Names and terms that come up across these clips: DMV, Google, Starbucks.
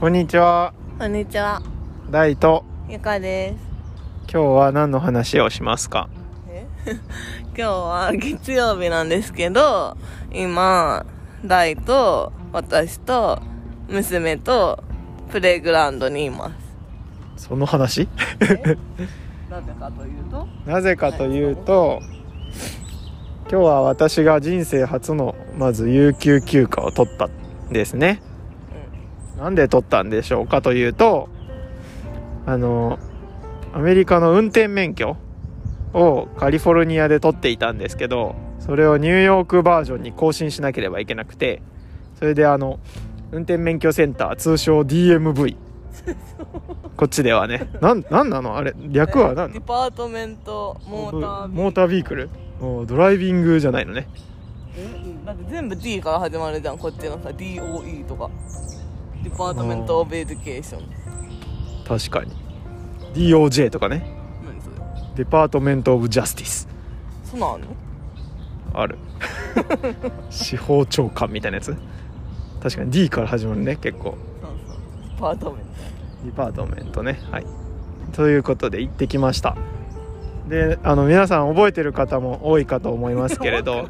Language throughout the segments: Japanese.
こんにちは。こんにちは。大とゆかです。今日は何の話をしますか？今日は月曜日なんですけど、今大と私と娘とプレイグラウンドにいます。その話？なぜかというと、今日は私が人生初のまず有給休暇を取ったんですね。なんで取ったんでしょうかというと、アメリカの運転免許をカリフォルニアで取っていたんですけど、それをニューヨークバージョンに更新しなければいけなくて、それで運転免許センター、通称 DMV こっちではね、なんなのあれ、略は何？デパートメントモータービークル、ドライビングじゃないのね。だって全部 D から始まるじゃん、こっちのさ DOE とかデパートメントオブエデュケーション。確かに DOJ とかね。何それ？デパートメントオブジャスティス。そんなあるの？ある司法長官みたいなやつ。確かに D から始まるね、結構。そうそう、デパートメントね。はい、ということで行ってきました。で、皆さん覚えてる方も多いかと思いますけれど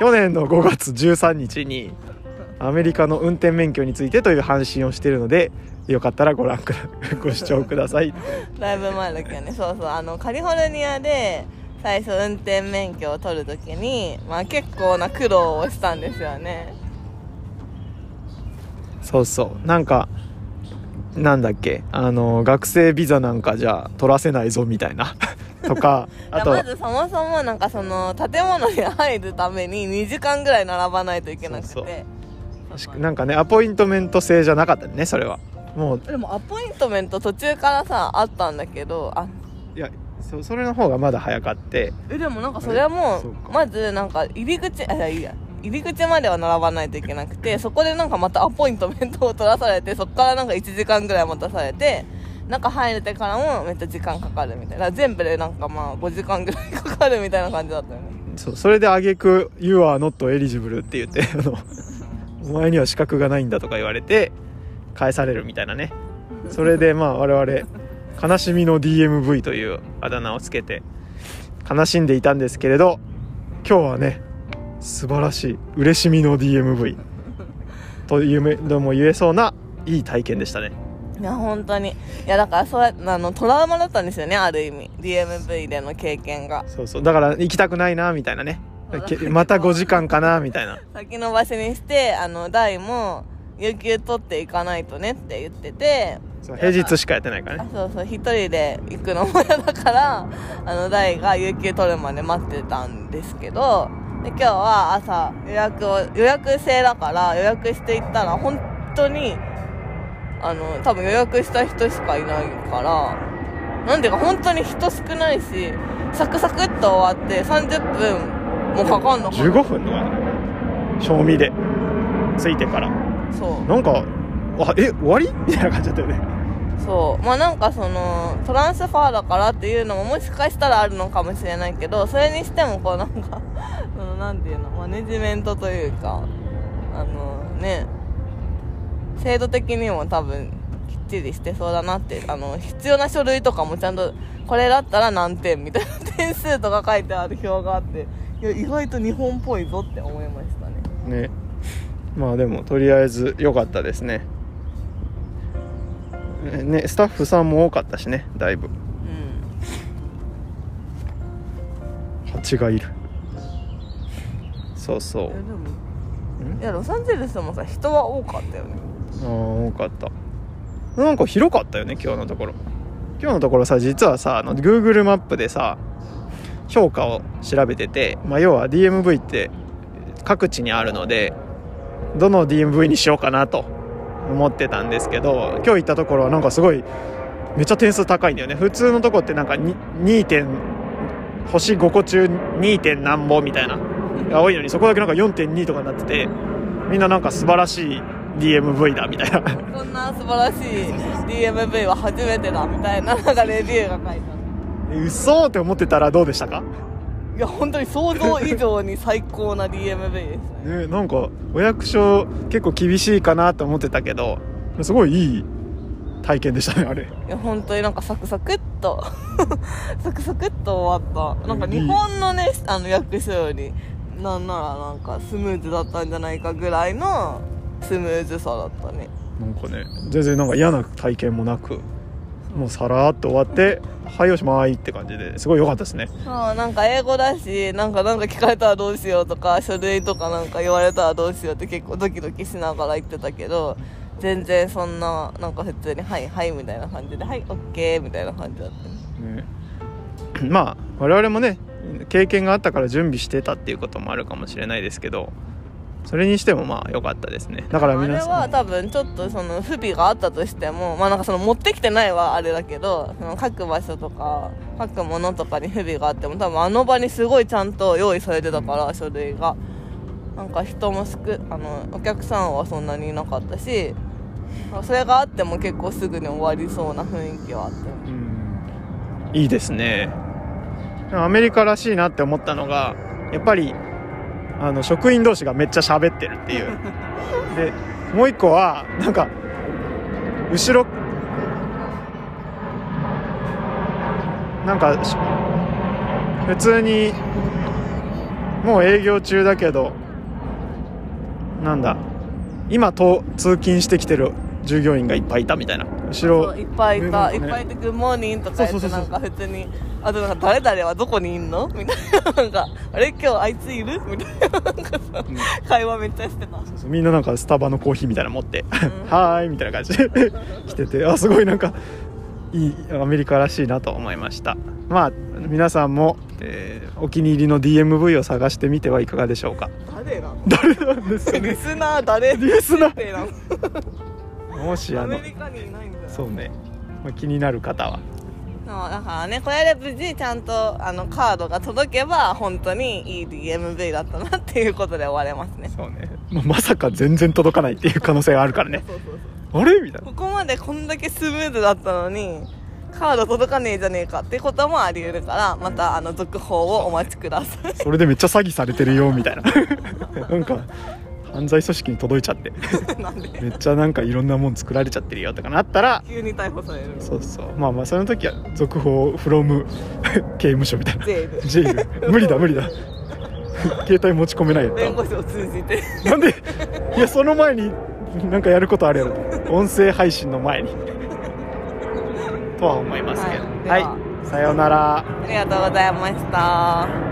去年の5月13日にアメリカの運転免許についてという配信をしているので、よかったらご視聴くださいだいぶ前だっけね。そうそう、カリフォルニアで最初運転免許を取るときに、まあ、結構な苦労をしたんですよね。そうそう、なんだっけ学生ビザなんかじゃ取らせないぞみたいなとかあとまずそもそもなんかその建物に入るために2時間ぐらい並ばないといけなくて、そうそうなんかね、アポイントメント制じゃなかったね、それは。もうでもアポイントメント途中からさあったんだけど、それの方がまだ早かって、でもなんかそれはもうまずなんか入り口までは並ばないといけなくて、そこでなんかまたアポイントメントを取らされて、そこからなんか1時間ぐらい待たされて、中入れてからもめっちゃ時間かかるみたいな、全部でなんかまあ5時間ぐらいかかるみたいな感じだったよね。それで挙句 You are not eligible って言ってお前には資格がないんだとか言われて返されるみたいなね。それでまあ我々悲しみの DMV というあだ名をつけて悲しんでいたんですけれど、今日はね、素晴らしい嬉しみの DMV というのも言えそうないい体験でしたね。いや本当に、いやだからそうやトラウマだったんですよね、ある意味 DMV での経験が。そうそう、だから行きたくないなみたいなね、また5時間かなみたいな先延ばしにして、大も有給取っていかないとねって言ってて、そう平日しかやってないからね。そうそう、一人で行くのも嫌だから大が有給取るまで待ってたんですけど、で今日は朝予約制だから予約して行ったら、本当に多分予約した人しかいないから、なんでか本当に人少ないし、サクサクっと終わって30分もうかかんのかな、15分の賞味でついてから。そうなんか終わりみたいな感じだったよね。そう、まあなんかそのトランスファーだからっていうのももしかしたらあるのかもしれないけど、それにしてもこうなんかなんていうの、マネジメントというかね、制度的にも多分きっちりしてそうだなって、必要な書類とかもちゃんとこれだったら何点みたいな点数とか書いてある表があって、いや意外と日本っぽいぞって思いましたね。ね、まあでもとりあえず良かったですね。ね、スタッフさんも多かったしね、だいぶ。うん。蜂がいる。そうそう。いやロサンゼルスもさ人は多かったよね。ああ多かった。なんか広かったよね今日のところ。今日のところさ、実はさGoogle マップでさ。評価を調べてて、まあ、要は DMV って各地にあるので、どの DMV にしようかなと思ってたんですけど、今日行ったところはなんかすごいめっちゃ点数高いんだよね。普通のとこってなんか 2.星5個中 2. 点何本みたいな多いのに、そこだけなんか 4.2 とかになってて、みんななんか素晴らしい DMV だみたいなこんな素晴らしい DMV は初めてだみたいな、なんかレビューが書いてある。嘘って思ってたらどうでしたか？いや本当に想像以上に最高な DMV ですね。なんかお役所結構厳しいかなと思ってたけど、すごいいい体験でしたね、あれ。いや本当になんかサクサクっとサクサクっと終わった。なんか日本のね、あの役所よりなんならなんかスムーズだったんじゃないかぐらいのスムーズさだったね。なんかね、全然なんか嫌な体験もなく、もうさらっと終わってはいおしまいって感じですごい良かったですね。あ、なんか英語だし、なんか聞かれたらどうしようとか、書類とかなんか言われたらどうしようって結構ドキドキしながら言ってたけど、全然そんな、なんか普通にはいはいみたいな感じで、はいオッケーみたいな感じだったね。まあ我々もね、経験があったから準備してたっていうこともあるかもしれないですけど、それにしてもまあ良かったですね。だから皆さん、あれは多分ちょっとその不備があったとしても、まあなんかその持ってきてないはあれだけど、その書く場所とか書くものとかに不備があっても、多分あの場にすごいちゃんと用意されてたから、書類がなんか人もお客さんはそんなにいなかったし、それがあっても結構すぐに終わりそうな雰囲気はあって、いいですね。アメリカらしいなって思ったのが、やっぱりあの職員同士がめっちゃ喋ってるっていうで、もう一個はなんか後ろなんか普通にもう営業中だけど、なんだ今と通勤してきてる従業員がいっぱいいたみたいな、後ろそういっぱいいた、ね、いっぱいいてグッモーニングとかやって、なんか普通に、あとなんか誰々はどこにいんのみたいな、なんかあれ今日あいついるみたいな、なんかさ、うん、会話めっちゃしてた。そうそう、みんななんかスタバのコーヒーみたいなの持って、うん、はーいみたいな感じで来てて、あ、すごいなんかいいアメリカらしいなと思いました。まあ皆さんも、お気に入りの DMV を探してみてはいかがでしょうか。誰なの、誰なんですかねリスナー、誰リスナーなのもしアメリカにいないんだよ。そうね、まあ、気になる方はだからね、これで無事ちゃんとあのカードが届けば本当にいい DMV だったなっていうことで終われますね。そうね、まあ、まさか全然届かないっていう可能性があるからねそうそうそう、あれみたいな、ここまでこんだけスムーズだったのにカード届かねえじゃねえかってこともあり得るから、またあの続報をお待ちくださいそれでめっちゃ詐欺されてるよみたいななんか犯罪組織に届いちゃってなんでめっちゃなんかいろんなもん作られちゃってるよとかなったら急に逮捕される。そうそう、まあまあその時は続報フロム刑務所みたいな、ジェイル無理だ携帯持ち込めないよ、弁護士を通じてなんで、いやその前になんかやることあるよ音声配信の前にとは思いますけど、はい、さようなら。ありがとうございました。